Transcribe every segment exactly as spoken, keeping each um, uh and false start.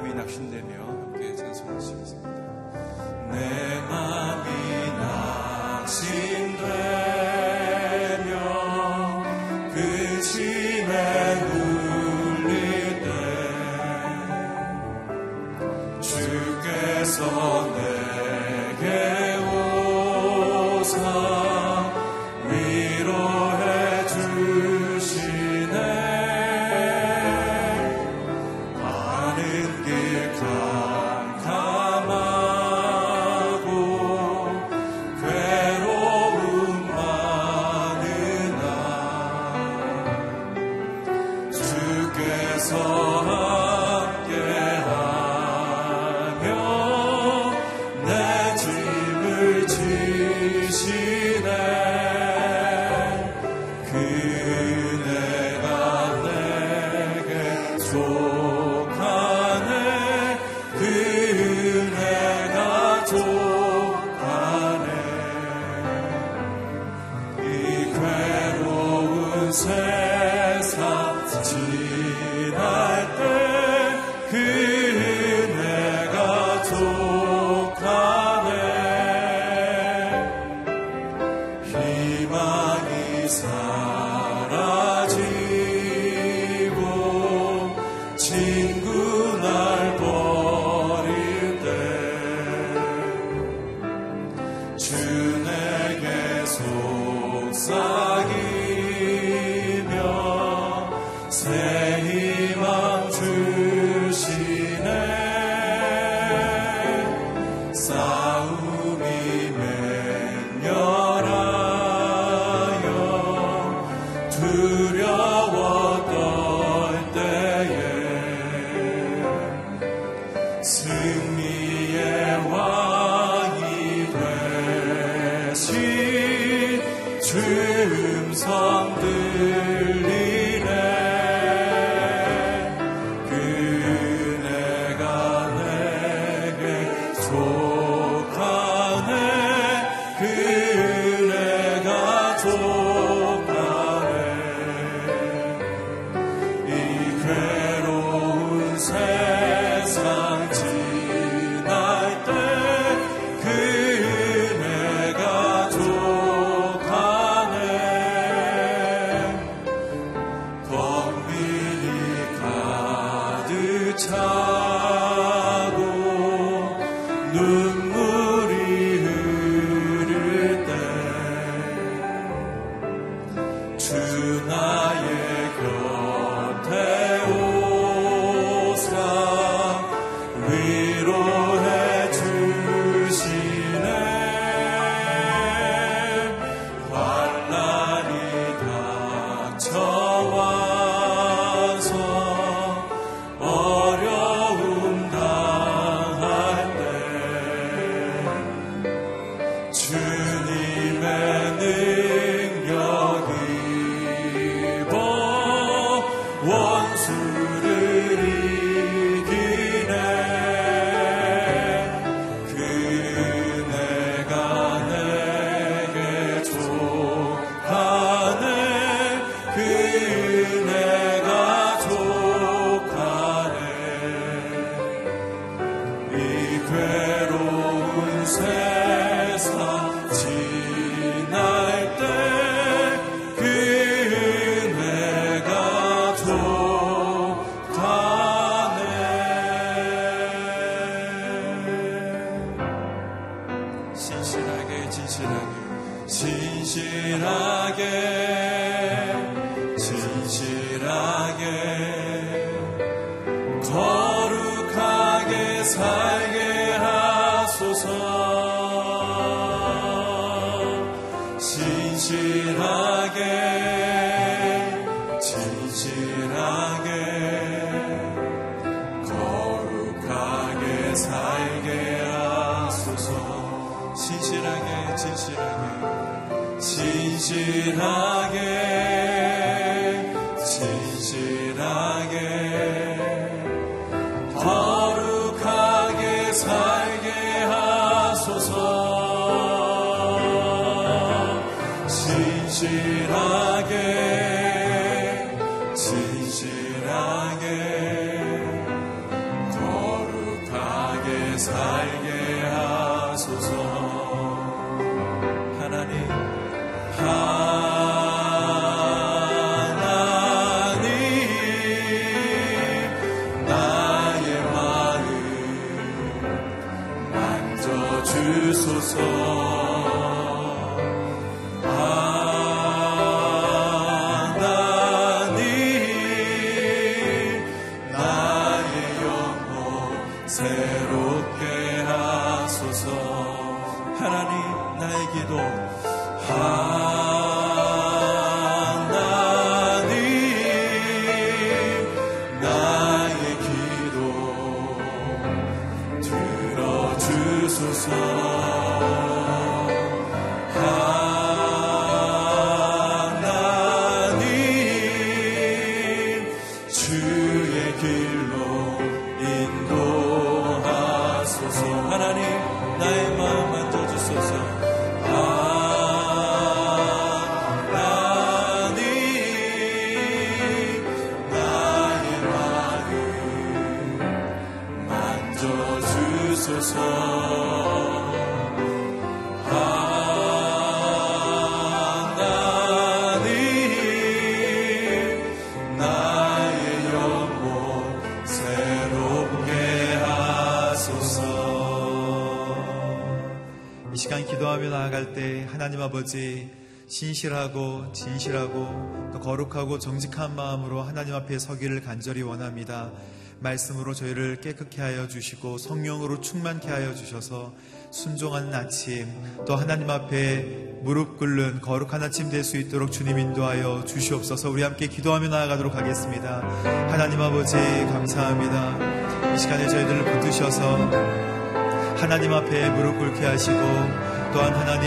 마음이 낙심되며 함께 찬송을 시겠습니다. 내 마음이 낙심되며 그 짐에 눌릴 때 주께서 내게 오사 진실하게 진실하게 살게 하소서. 하나님, 하나님, 나의 마음 만져주소서. 하나님 아버지, 신실하고 진실하고 또 거룩하고 정직한 마음으로 하나님 앞에 서기를 간절히 원합니다. 말씀으로 저희를 깨끗게 하여 주시고 성령으로 충만케 하여 주셔서 순종하는 아침, 또 하나님 앞에 무릎 꿇는 거룩한 아침 될 수 있도록 주님 인도하여 주시옵소서. 우리 함께 기도하며 나아가도록 하겠습니다. 하나님 아버지, 감사합니다. 이 시간에 저희들을 붙드셔서 하나님 앞에 무릎 꿇게 하시고, 또한 하나님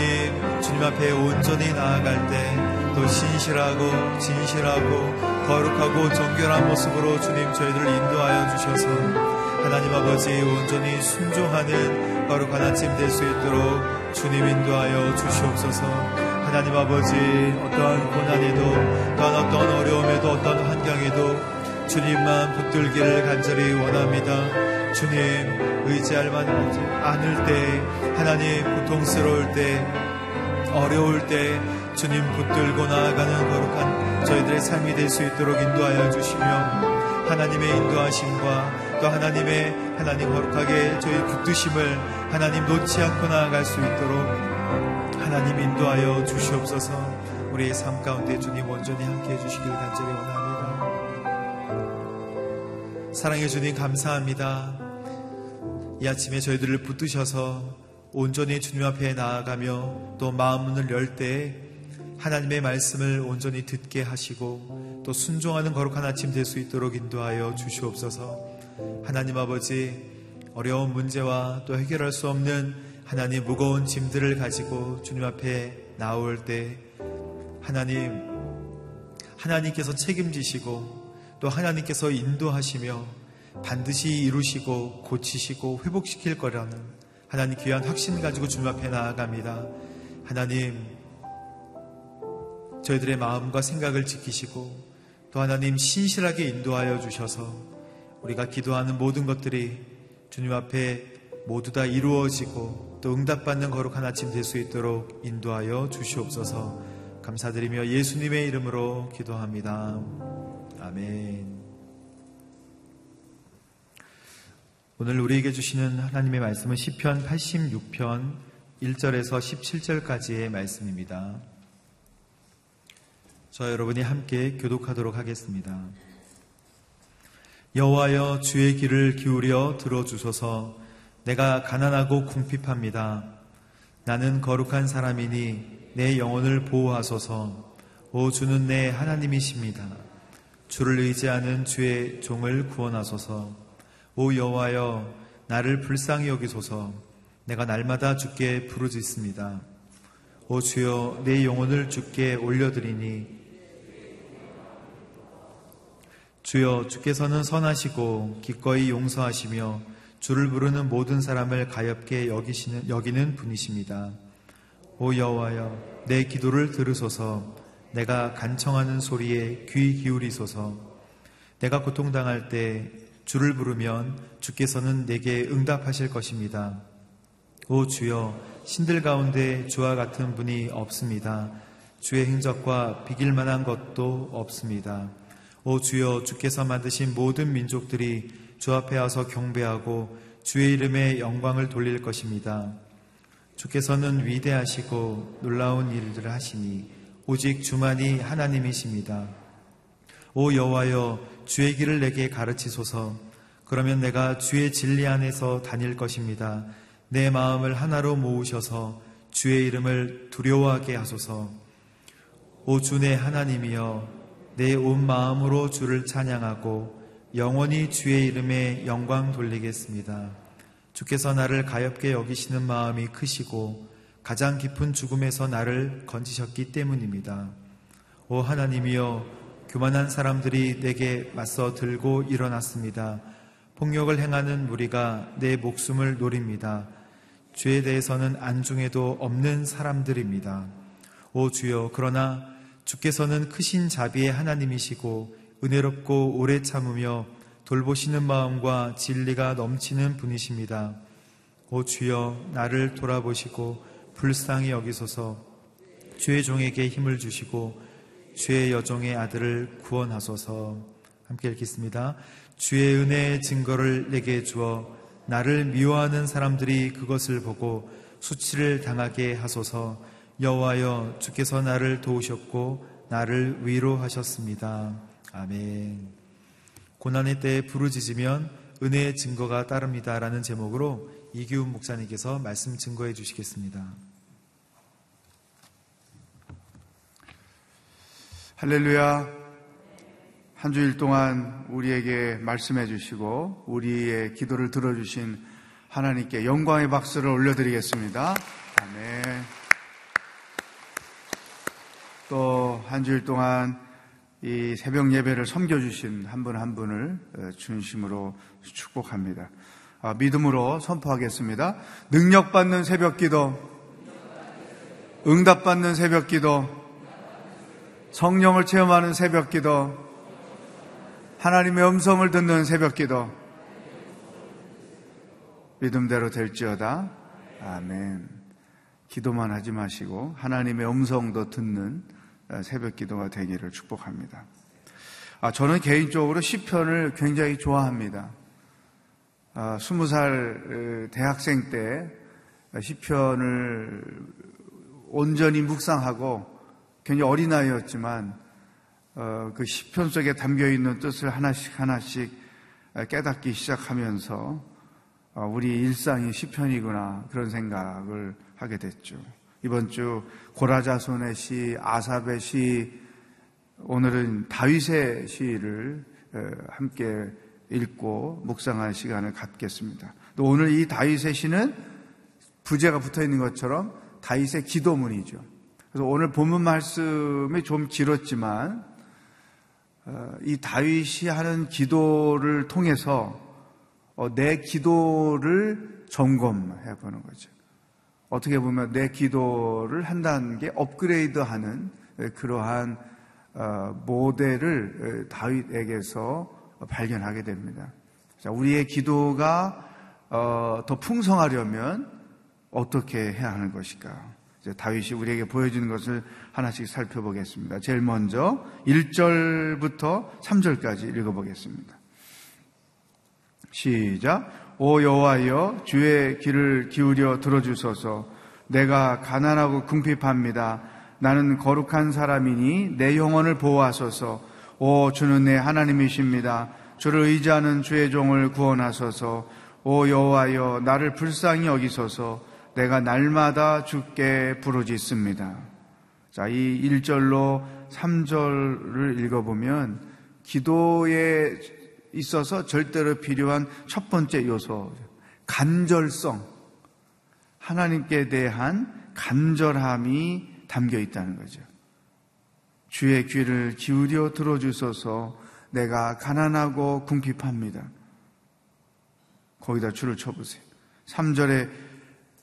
주님 앞에 온전히 나아갈 때 또 신실하고 진실하고 거룩하고 정결한 모습으로 주님 저희들을 인도하여 주셔서 하나님 아버지 온전히 순종하는 거룩한 아침 될 수 있도록 주님 인도하여 주시옵소서. 하나님 아버지, 어떠한 고난에도 또한 어떤 어려움에도 어떤 환경에도 주님만 붙들기를 간절히 원합니다. 주님, 의지할 만하지 않을 때, 하나님 고통스러울 때, 어려울 때 주님 붙들고 나아가는 거룩한 저희들의 삶이 될 수 있도록 인도하여 주시며, 하나님의 인도하심과 또 하나님의 하나님 거룩하게 저희 붙드심을 하나님 놓지 않고 나아갈 수 있도록 하나님 인도하여 주시옵소서. 우리의 삶 가운데 주님 온전히 함께해 주시길 간절히 원합니다. 사랑해 주님, 감사합니다. 이 아침에 저희들을 붙드셔서 온전히 주님 앞에 나아가며 또 마음문을 열 때에 하나님의 말씀을 온전히 듣게 하시고 또 순종하는 거룩한 아침 될 수 있도록 인도하여 주시옵소서. 하나님 아버지, 어려운 문제와 또 해결할 수 없는 하나님 무거운 짐들을 가지고 주님 앞에 나올 때 하나님, 하나님께서 책임지시고 또 하나님께서 인도하시며 반드시 이루시고 고치시고 회복시킬 거라는 하나님 귀한 확신 가지고 주님 앞에 나아갑니다. 하나님, 저희들의 마음과 생각을 지키시고 또 하나님 신실하게 인도하여 주셔서 우리가 기도하는 모든 것들이 주님 앞에 모두 다 이루어지고 또 응답받는 거룩한 아침 될 수 있도록 인도하여 주시옵소서. 감사드리며 예수님의 이름으로 기도합니다. 아멘. 오늘 우리에게 주시는 하나님의 말씀은 시편 팔십육 편 일 절에서 십칠 절까지의 말씀입니다. 저와 여러분이 함께 교독하도록 하겠습니다. 여호와여, 주의 귀를 기울여 들어주소서. 내가 가난하고 궁핍합니다. 나는 거룩한 사람이니 내 영혼을 보호하소서. 오, 주는 내 하나님이십니다. 주를 의지하는 주의 종을 구원하소서. 오 여호와여, 나를 불쌍히 여기소서. 내가 날마다 주께 부르짖습니다. 오 주여, 내 영혼을 주께 올려드리니 주여, 주께서는 선하시고 기꺼이 용서하시며 주를 부르는 모든 사람을 가엾게 여기시는, 여기는 분이십니다. 오 여호와여, 내 기도를 들으소서. 내가 간청하는 소리에 귀 기울이소서. 내가 고통당할 때 주를 부르면 주께서는 내게 응답하실 것입니다. 오 주여, 신들 가운데 주와 같은 분이 없습니다. 주의 행적과 비길 만한 것도 없습니다. 오 주여, 주께서 만드신 모든 민족들이 주 앞에 와서 경배하고 주의 이름에 영광을 돌릴 것입니다. 주께서는 위대하시고 놀라운 일들을 하시니 오직 주만이 하나님이십니다. 오 여호와여, 주의 길을 내게 가르치소서. 그러면 내가 주의 진리 안에서 다닐 것입니다. 내 마음을 하나로 모으셔서 주의 이름을 두려워하게 하소서. 오 주 내 하나님이여, 내 온 마음으로 주를 찬양하고 영원히 주의 이름에 영광 돌리겠습니다. 주께서 나를 가엾게 여기시는 마음이 크시고 가장 깊은 죽음에서 나를 건지셨기 때문입니다. 오 하나님이여, 교만한 사람들이 내게 맞서 들고 일어났습니다. 폭력을 행하는 무리가 내 목숨을 노립니다. 죄에 대해서는 안중에도 없는 사람들입니다. 오 주여, 그러나 주께서는 크신 자비의 하나님이시고 은혜롭고 오래 참으며 돌보시는 마음과 진리가 넘치는 분이십니다. 오 주여, 나를 돌아보시고 불쌍히 여기소서. 주의 종에게 힘을 주시고 주의 여종의 아들을 구원하소서. 함께 읽겠습니다. 주의 은혜의 증거를 내게 주어 나를 미워하는 사람들이 그것을 보고 수치를 당하게 하소서. 여호와여, 주께서 나를 도우셨고 나를 위로하셨습니다. 아멘. 고난의 때에 부르짖으면 은혜의 증거가 따릅니다 라는 제목으로 이기훈 목사님께서 말씀 증거해 주시겠습니다. 할렐루야. 한 주일 동안 우리에게 말씀해 주시고 우리의 기도를 들어주신 하나님께 영광의 박수를 올려드리겠습니다. 아멘. 또 한 주일 동안 이 새벽 예배를 섬겨주신 한 분 한 분을 진심으로 축복합니다. 아, 믿음으로 선포하겠습니다. 능력받는 새벽기도, 응답받는 새벽기도, 성령을 체험하는 새벽기도, 하나님의 음성을 듣는 새벽기도, 믿음대로 될지어다. 아멘. 기도만 하지 마시고 하나님의 음성도 듣는 새벽기도가 되기를 축복합니다. 아, 저는 개인적으로 시편을 굉장히 좋아합니다. 아, 스무 살 대학생 때 시편을 온전히 묵상하고 굉장히 어린아이였지만 어, 그 시편 속에 담겨있는 뜻을 하나씩 하나씩 깨닫기 시작하면서 어, 우리 일상이 시편이구나 그런 생각을 하게 됐죠. 이번 주 고라자손의 시, 아삽의 시, 오늘은 다윗의 시를 함께 읽고 묵상할 시간을 갖겠습니다. 또 오늘 이 다윗의 시는 부제가 붙어있는 것처럼 다윗의 기도문이죠. 그래서 오늘 본문 말씀이 좀 길었지만 이 다윗이 하는 기도를 통해서 내 기도를 점검해 보는 거죠. 어떻게 보면 내 기도를 한 단계 업그레이드하는 그러한 모델을 다윗에게서 발견하게 됩니다. 우리의 기도가 더 풍성하려면 어떻게 해야 하는 것일까? 다윗이 우리에게 보여주는 것을 하나씩 살펴보겠습니다. 제일 먼저 일 절부터 삼 절까지 읽어보겠습니다. 시작. 오 여호와여, 주의 귀를 기울여 들어주소서. 내가 가난하고 궁핍합니다. 나는 거룩한 사람이니 내 영혼을 보호하소서. 오 주는 내 하나님이십니다. 주를 의지하는 주의 종을 구원하소서. 오 여호와여, 나를 불쌍히 여기소서. 내가 날마다 주께 부르짖습니다. 자, 이 일 절로 삼 절을 읽어보면 기도에 있어서 절대로 필요한 첫 번째 요소, 간절성, 하나님께 대한 간절함이 담겨 있다는 거죠. 주의 귀를 기울여 들어주소서. 내가 가난하고 궁핍합니다. 거기다 줄을 쳐보세요. 삼 절에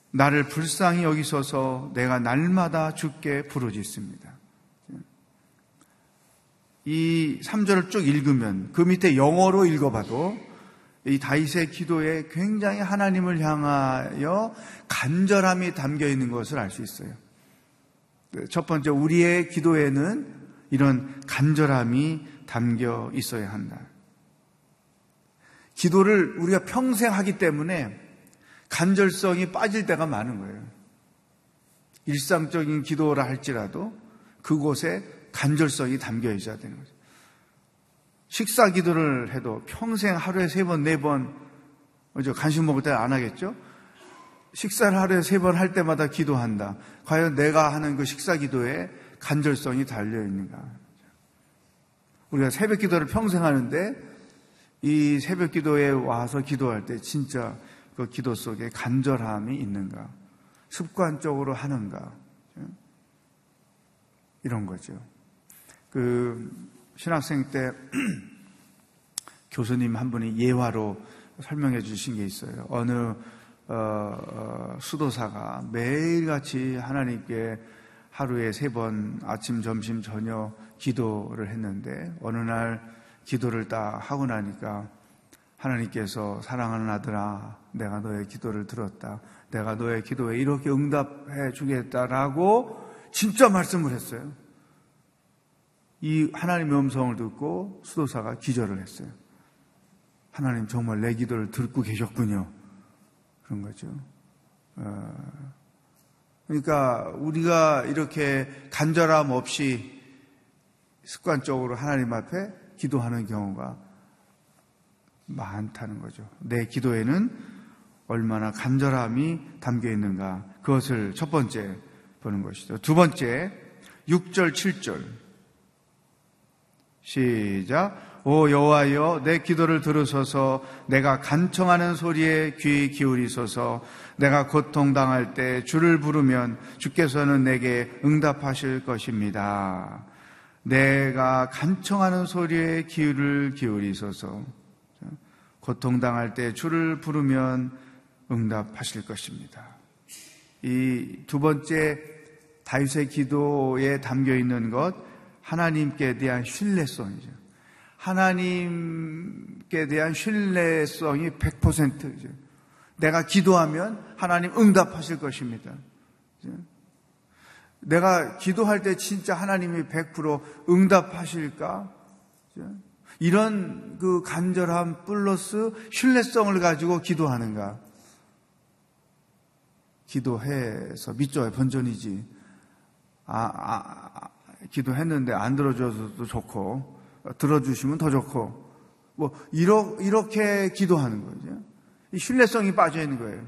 나를 불쌍히 여기소서. 내가 날마다 주께 부르짖습니다. 이 삼 절을 쭉 읽으면 그 밑에 영어로 읽어봐도 이 다윗의 기도에 굉장히 하나님을 향하여 간절함이 담겨 있는 것을 알 수 있어요. 첫 번째, 우리의 기도에는 이런 간절함이 담겨 있어야 한다. 기도를 우리가 평생 하기 때문에 간절성이 빠질 때가 많은 거예요. 일상적인 기도라 할지라도 그곳에 간절성이 담겨 있어야 되는 거죠. 식사 기도를 해도 평생 하루에 세 번, 네 번, 간식 먹을 때는 안 하겠죠? 식사를 하루에 세 번 할 때마다 기도한다. 과연 내가 하는 그 식사 기도에 간절성이 달려있는가? 우리가 새벽 기도를 평생 하는데 이 새벽 기도에 와서 기도할 때 진짜 그 기도 속에 간절함이 있는가? 습관적으로 하는가? 이런 거죠. 그 신학생 때 교수님 한 분이 예화로 설명해 주신 게 있어요. 어느 어, 어, 수도사가 매일같이 하나님께 하루에 세 번 아침, 점심, 저녁 기도를 했는데 어느 날 기도를 딱 하고 나니까 하나님께서 사랑하는 아들아, 내가 너의 기도를 들었다. 내가 너의 기도에 이렇게 응답해 주겠다라고 진짜 말씀을 했어요. 이 하나님의 음성을 듣고 수도사가 기절을 했어요. 하나님 정말 내 기도를 듣고 계셨군요. 그런 거죠. 그러니까 우리가 이렇게 간절함 없이 습관적으로 하나님 앞에 기도하는 경우가 많다는 거죠. 내 기도에는 얼마나 간절함이 담겨 있는가, 그것을 첫 번째 보는 것이죠. 두 번째, 육 절, 칠 절 시작. 오 여호와여, 내 기도를 들으소서. 내가 간청하는 소리에 귀 기울이소서. 내가 고통당할 때 주를 부르면 주께서는 내게 응답하실 것입니다. 내가 간청하는 소리에 귀를 기울이소서. 고통당할 때 주를 부르면 응답하실 것입니다. 이 두 번째 다윗의 기도에 담겨 있는 것, 하나님께 대한 신뢰성이죠. 하나님께 대한 신뢰성이 백 퍼센트죠. 내가 기도하면 하나님 응답하실 것입니다. 내가 기도할 때 진짜 하나님이 백 퍼센트 응답하실까? 이런 그 간절함 플러스 신뢰성을 가지고 기도하는가? 기도해서 믿죠. 번전이지. 아, 아, 기도했는데 안 들어줘서도 좋고, 들어주시면 더 좋고, 뭐 이러, 이렇게 기도하는 거죠. 신뢰성이 빠져 있는 거예요.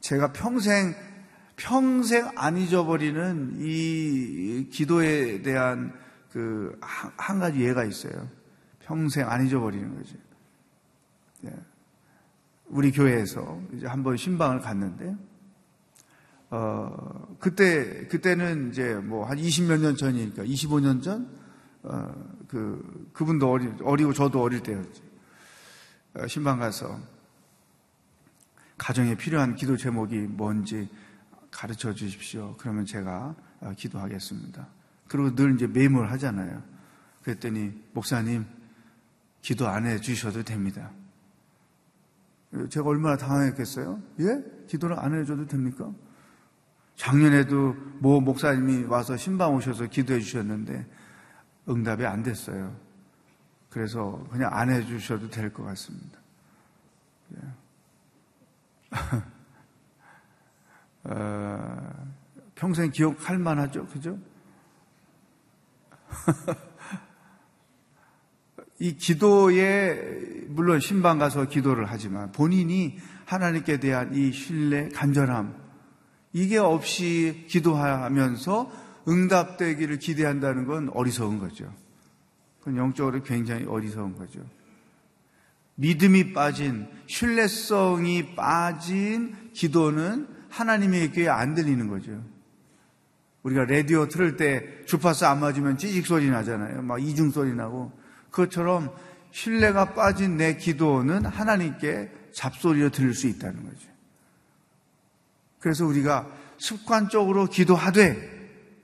제가 평생 평생 안 잊어버리는 이 기도에 대한 그 한 가지 예가 있어요. 평생 안 잊어버리는 거죠. 우리 교회에서 이제 한번 신방을 갔는데. 어, 그때, 그때는 이제 뭐 한 이십몇 년 전이니까, 이십오 년 전? 어, 그, 그분도 어리, 어리고 저도 어릴 때였죠. 어, 신방 가서 가정에 필요한 기도 제목이 뭔지 가르쳐 주십시오. 그러면 제가 어, 기도하겠습니다. 그리고 늘 이제 메모를 하잖아요. 그랬더니, 목사님, 기도 안 해 주셔도 됩니다. 제가 얼마나 당황했겠어요? 예? 기도를 안 해 줘도 됩니까? 작년에도 모 목사님이 와서 신방 오셔서 기도해 주셨는데 응답이 안 됐어요. 그래서 그냥 안 해주셔도 될 것 같습니다. 어, 평생 기억할 만하죠, 그죠? 이 기도에 물론 신방 가서 기도를 하지만 본인이 하나님께 대한 이 신뢰, 간절함, 이게 없이 기도하면서 응답되기를 기대한다는 건 어리석은 거죠. 그건 영적으로 굉장히 어리석은 거죠. 믿음이 빠진, 신뢰성이 빠진 기도는 하나님의 귀에 안 들리는 거죠. 우리가 라디오 틀을 때 주파수 안 맞으면 찌직 소리 나잖아요. 막 이중 소리 나고. 그것처럼 신뢰가 빠진 내 기도는 하나님께 잡소리로 들릴 수 있다는 거죠. 그래서 우리가 습관적으로 기도하되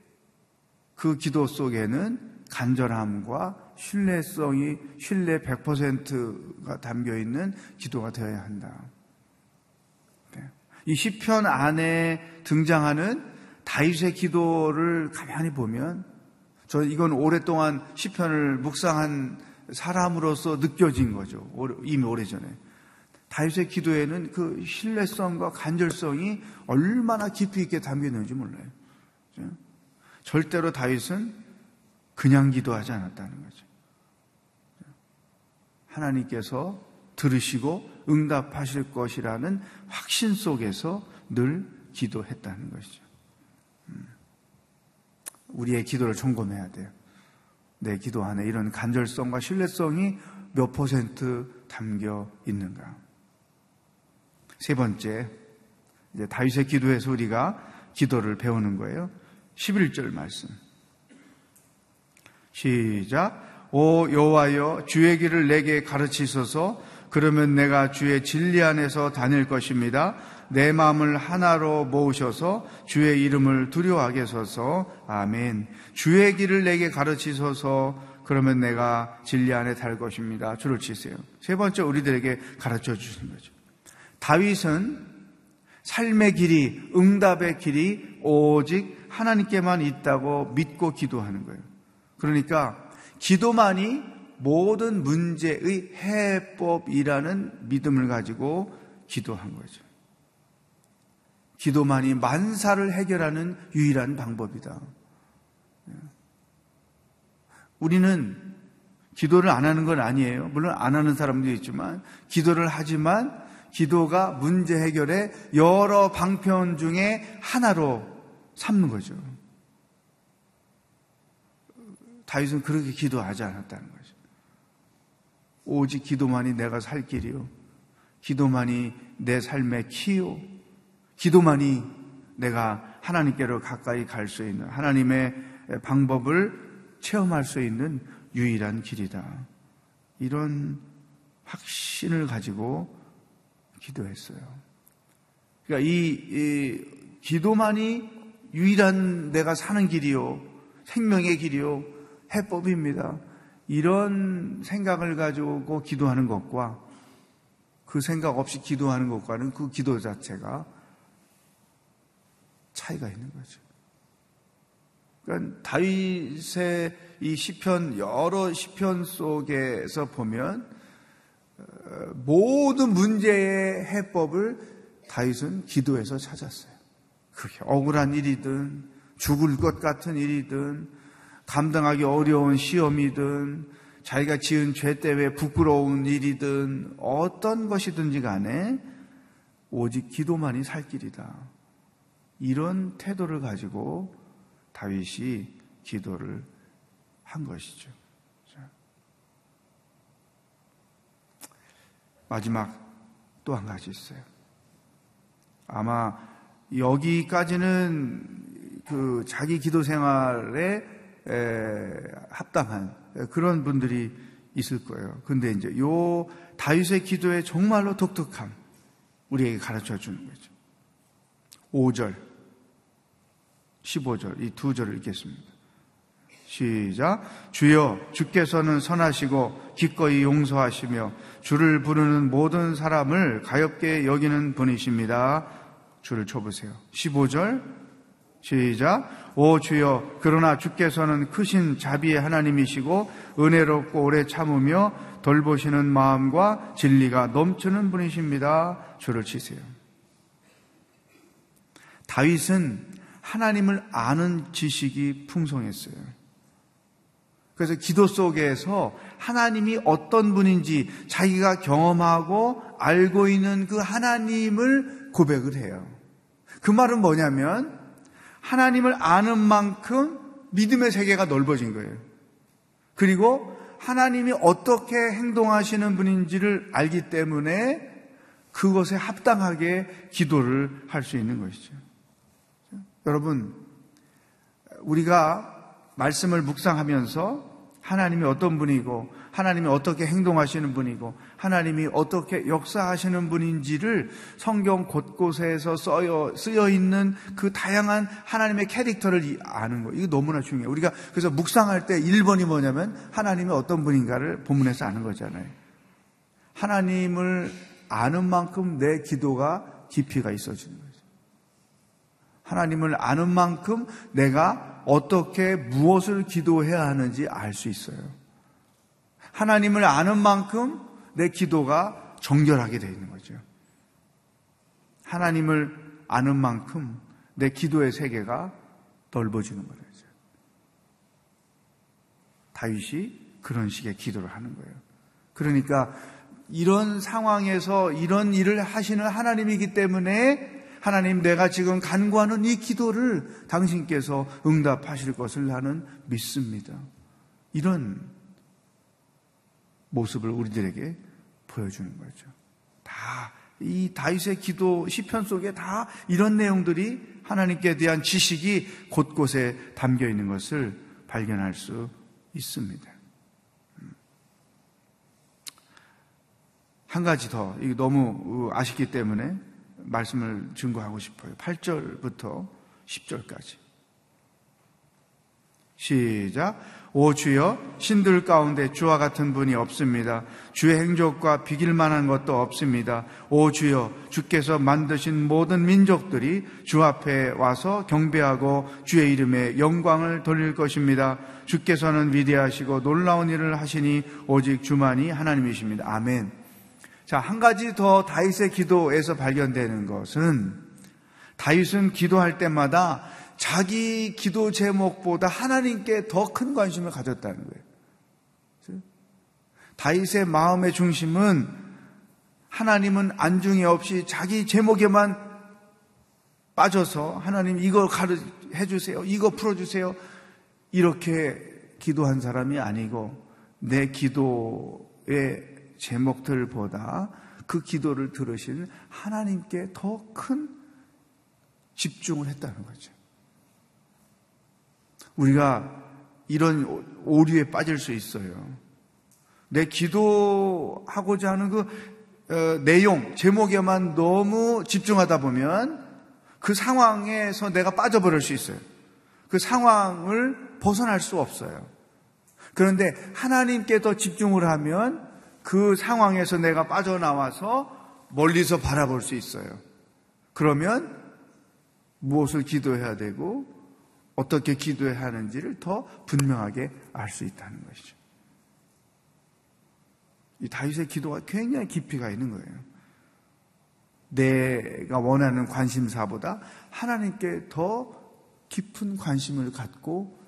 그 기도 속에는 간절함과 신뢰성이 신뢰 백 퍼센트가 담겨있는 기도가 되어야 한다. 이 시편 안에 등장하는 다윗의 기도를 가만히 보면 저 이건 오랫동안 시편을 묵상한 사람으로서 느껴진 거죠. 이미 오래전에 다윗의 기도에는 그 신뢰성과 간절성이 얼마나 깊이 있게 담겨있는지 몰라요. 절대로 다윗은 그냥 기도하지 않았다는 거죠. 하나님께서 들으시고 응답하실 것이라는 확신 속에서 늘 기도했다는 것이죠. 우리의 기도를 점검해야 돼요. 내 기도 안에 이런 간절성과 신뢰성이 몇 퍼센트 담겨 있는가. 세 번째, 이제 다윗의 기도에서 우리가 기도를 배우는 거예요. 십일 절 말씀 시작. 오 여호와여, 주의 길을 내게 가르치소서. 그러면 내가 주의 진리 안에서 다닐 것입니다. 내 마음을 하나로 모으셔서 주의 이름을 두려워하게 하소서. 아멘. 주의 길을 내게 가르치소서. 그러면 내가 진리 안에 달 것입니다. 줄을 치세요. 세 번째, 우리들에게 가르쳐 주신 거죠. 다윗은 삶의 길이, 응답의 길이 오직 하나님께만 있다고 믿고 기도하는 거예요. 그러니까 기도만이 모든 문제의 해법이라는 믿음을 가지고 기도한 거죠. 기도만이 만사를 해결하는 유일한 방법이다. 우리는 기도를 안 하는 건 아니에요. 물론 안 하는 사람도 있지만 기도를 하지만 기도가 문제 해결의 여러 방편 중에 하나로 삼는 거죠. 다윗은 그렇게 기도하지 않았다는 거죠. 오직 기도만이 내가 살 길이요, 기도만이 내 삶의 키요, 기도만이 내가 하나님께로 가까이 갈 수 있는, 하나님의 방법을 체험할 수 있는 유일한 길이다. 이런 확신을 가지고 기도했어요. 그러니까 이, 이 기도만이 유일한 내가 사는 길이요, 생명의 길이요, 해법입니다. 이런 생각을 가지고 기도하는 것과 그 생각 없이 기도하는 것과는 그 기도 자체가 차이가 있는 거죠. 그러니까 다윗의 이 시편, 여러 시편 속에서 보면 모든 문제의 해법을 다윗은 기도에서 찾았어요. 그게 억울한 일이든 죽을 것 같은 일이든 감당하기 어려운 시험이든 자기가 지은 죄 때문에 부끄러운 일이든 어떤 것이든지 간에 오직 기도만이 살 길이다. 이런 태도를 가지고 다윗이 기도를 한 것이죠. 마지막 또 한 가지 있어요. 아마 여기까지는 그 자기 기도 생활에 합당한 그런 분들이 있을 거예요. 근데 이제 요 다윗의 기도의 정말로 독특함, 우리에게 가르쳐 주는 거죠. 오 절, 십오 절, 이 두 절을 읽겠습니다. 시작. 주여, 주께서는 선하시고 기꺼이 용서하시며 주를 부르는 모든 사람을 가엾게 여기는 분이십니다. 줄을 쳐보세요. 십오 절 시작. 오 주여, 그러나 주께서는 크신 자비의 하나님이시고 은혜롭고 오래 참으며 돌보시는 마음과 진리가 넘치는 분이십니다. 줄을 치세요. 다윗은 하나님을 아는 지식이 풍성했어요. 그래서 기도 속에서 하나님이 어떤 분인지 자기가 경험하고 알고 있는 그 하나님을 고백을 해요. 그 말은 뭐냐면 하나님을 아는 만큼 믿음의 세계가 넓어진 거예요. 그리고 하나님이 어떻게 행동하시는 분인지를 알기 때문에 그것에 합당하게 기도를 할 수 있는 것이죠. 여러분, 우리가 말씀을 묵상하면서 하나님이 어떤 분이고 하나님이 어떻게 행동하시는 분이고 하나님이 어떻게 역사하시는 분인지를 성경 곳곳에서 써여, 쓰여 있는 그 다양한 하나님의 캐릭터를 아는 거예요. 이거 너무나 중요해요. 우리가 그래서 묵상할 때 일 번이 뭐냐면 하나님이 어떤 분인가를 본문에서 아는 거잖아요. 하나님을 아는 만큼 내 기도가 깊이가 있어지는 거예요. 하나님을 아는 만큼 내가 어떻게 무엇을 기도해야 하는지 알 수 있어요. 하나님을 아는 만큼 내 기도가 정결하게 되어 있는 거죠. 하나님을 아는 만큼 내 기도의 세계가 넓어지는 거죠. 다윗이 그런 식의 기도를 하는 거예요. 그러니까 이런 상황에서 이런 일을 하시는 하나님이기 때문에 하나님, 내가 지금 간구하는 이 기도를 당신께서 응답하실 것을 나는 믿습니다. 이런 모습을 우리들에게 보여주는 거죠. 다 이 다윗의 기도 시편 속에 다 이런 내용들이 하나님께 대한 지식이 곳곳에 담겨 있는 것을 발견할 수 있습니다. 한 가지 더, 이게 너무 아쉽기 때문에 말씀을 증거하고 싶어요. 팔 절부터 십 절까지 시작. 오 주여, 신들 가운데 주와 같은 분이 없습니다. 주의 행적과 비길 만한 것도 없습니다. 오 주여, 주께서 만드신 모든 민족들이 주 앞에 와서 경배하고 주의 이름에 영광을 돌릴 것입니다. 주께서는 위대하시고 놀라운 일을 하시니 오직 주만이 하나님이십니다. 아멘. 자, 한 가지 더 다윗의 기도에서 발견되는 것은, 다윗은 기도할 때마다 자기 기도 제목보다 하나님께 더 큰 관심을 가졌다는 거예요. 다윗의 마음의 중심은 하나님은 안중에 없이 자기 제목에만 빠져서 하나님 이거 가르쳐 주세요, 이거 풀어주세요, 이렇게 기도한 사람이 아니고 내 기도의 제목들보다 그 기도를 들으신 하나님께 더 큰 집중을 했다는 거죠. 우리가 이런 오류에 빠질 수 있어요. 내 기도하고자 하는 그 내용, 제목에만 너무 집중하다 보면 그 상황에서 내가 빠져버릴 수 있어요. 그 상황을 벗어날 수 없어요. 그런데 하나님께 더 집중을 하면 그 상황에서 내가 빠져나와서 멀리서 바라볼 수 있어요. 그러면 무엇을 기도해야 되고 어떻게 기도해야 하는지를 더 분명하게 알 수 있다는 것이죠. 이 다윗의 기도가 굉장히 깊이가 있는 거예요. 내가 원하는 관심사보다 하나님께 더 깊은 관심을 갖고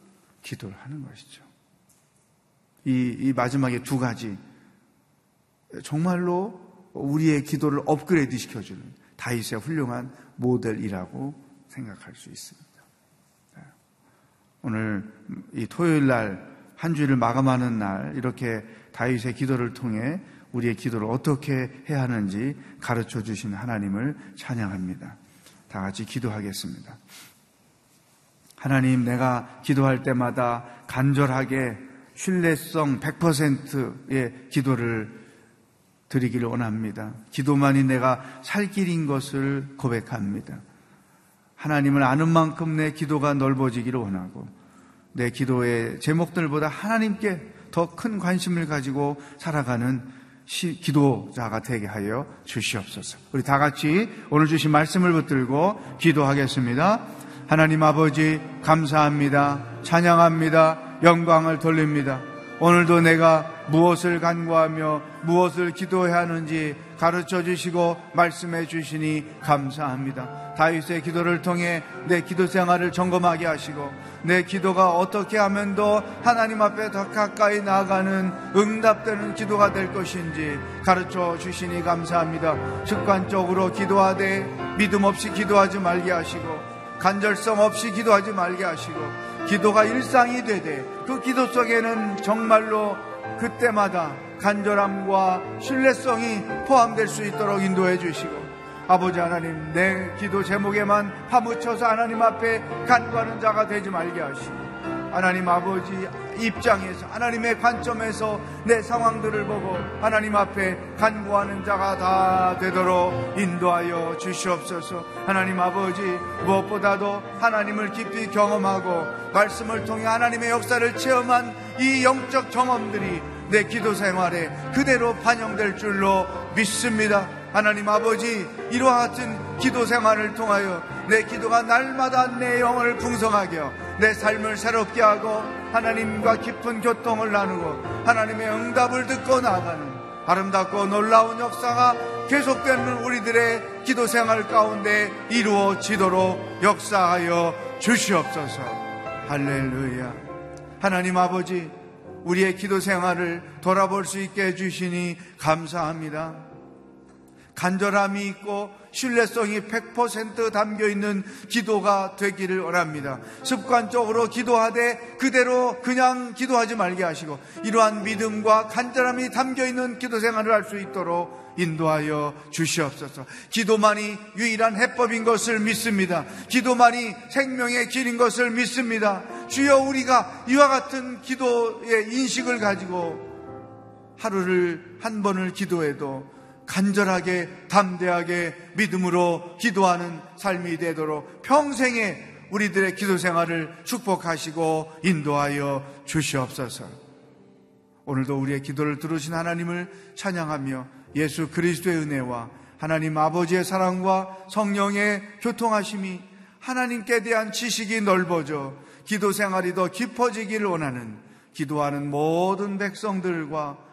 기도를 하는 것이죠. 이, 이 마지막에 두 가지, 정말로 우리의 기도를 업그레이드 시켜주는 다윗의 훌륭한 모델이라고 생각할 수 있습니다. 오늘 이 토요일 날 한 주일을 마감하는 날, 이렇게 다윗의 기도를 통해 우리의 기도를 어떻게 해야 하는지 가르쳐 주신 하나님을 찬양합니다. 다 같이 기도하겠습니다. 하나님, 내가 기도할 때마다 간절하게 신뢰성 백 퍼센트의 기도를 드리기를 원합니다. 기도만이 내가 살 길인 것을 고백합니다. 하나님을 아는 만큼 내 기도가 넓어지기를 원하고, 내 기도의 제목들보다 하나님께 더 큰 관심을 가지고 살아가는 시, 기도자가 되게 하여 주시옵소서. 우리 다 같이 오늘 주신 말씀을 붙들고 기도하겠습니다. 하나님 아버지, 감사합니다. 찬양합니다. 영광을 돌립니다. 오늘도 내가 무엇을 간구하며 무엇을 기도해야 하는지 가르쳐 주시고 말씀해 주시니 감사합니다. 다윗의 기도를 통해 내 기도 생활을 점검하게 하시고, 내 기도가 어떻게 하면 더 하나님 앞에 더 가까이 나아가는 응답되는 기도가 될 것인지 가르쳐 주시니 감사합니다. 습관적으로 기도하되 믿음 없이 기도하지 말게 하시고, 간절성 없이 기도하지 말게 하시고, 기도가 일상이 되되 그 기도 속에는 정말로 그때마다 간절함과 신뢰성이 포함될 수 있도록 인도해 주시고, 아버지 하나님, 내 기도 제목에만 파묻혀서 하나님 앞에 간구하는 자가 되지 말게 하시고, 하나님 아버지 입장에서, 하나님의 관점에서 내 상황들을 보고 하나님 앞에 간구하는 자가 다 되도록 인도하여 주시옵소서. 하나님 아버지, 무엇보다도 하나님을 깊이 경험하고 말씀을 통해 하나님의 역사를 체험한 이 영적 경험들이 내 기도 생활에 그대로 반영될 줄로 믿습니다. 하나님 아버지, 이와 같은 기도 생활을 통하여 내 기도가 날마다 내 영을 풍성하게 하여 내 삶을 새롭게 하고 하나님과 깊은 교통을 나누고 하나님의 응답을 듣고 나아가는 아름답고 놀라운 역사가 계속되는 우리들의 기도 생활 가운데 이루어지도록 역사하여 주시옵소서. 할렐루야. 하나님 아버지, 우리의 기도 생활을 돌아볼 수 있게 해주시니 감사합니다. 간절함이 있고 신뢰성이 백 퍼센트 담겨있는 기도가 되기를 원합니다. 습관적으로 기도하되 그대로 그냥 기도하지 말게 하시고 이러한 믿음과 간절함이 담겨있는 기도 생활을 할 수 있도록 인도하여 주시옵소서. 기도만이 유일한 해법인 것을 믿습니다. 기도만이 생명의 길인 것을 믿습니다. 주여, 우리가 이와 같은 기도의 인식을 가지고 하루를 한 번을 기도해도 간절하게 담대하게 믿음으로 기도하는 삶이 되도록 평생에 우리들의 기도 생활을 축복하시고 인도하여 주시옵소서. 오늘도 우리의 기도를 들으신 하나님을 찬양하며 예수 그리스도의 은혜와 하나님 아버지의 사랑과 성령의 교통하심이, 하나님께 대한 지식이 넓어져 기도 생활이 더 깊어지기를 원하는 기도하는 모든 백성들과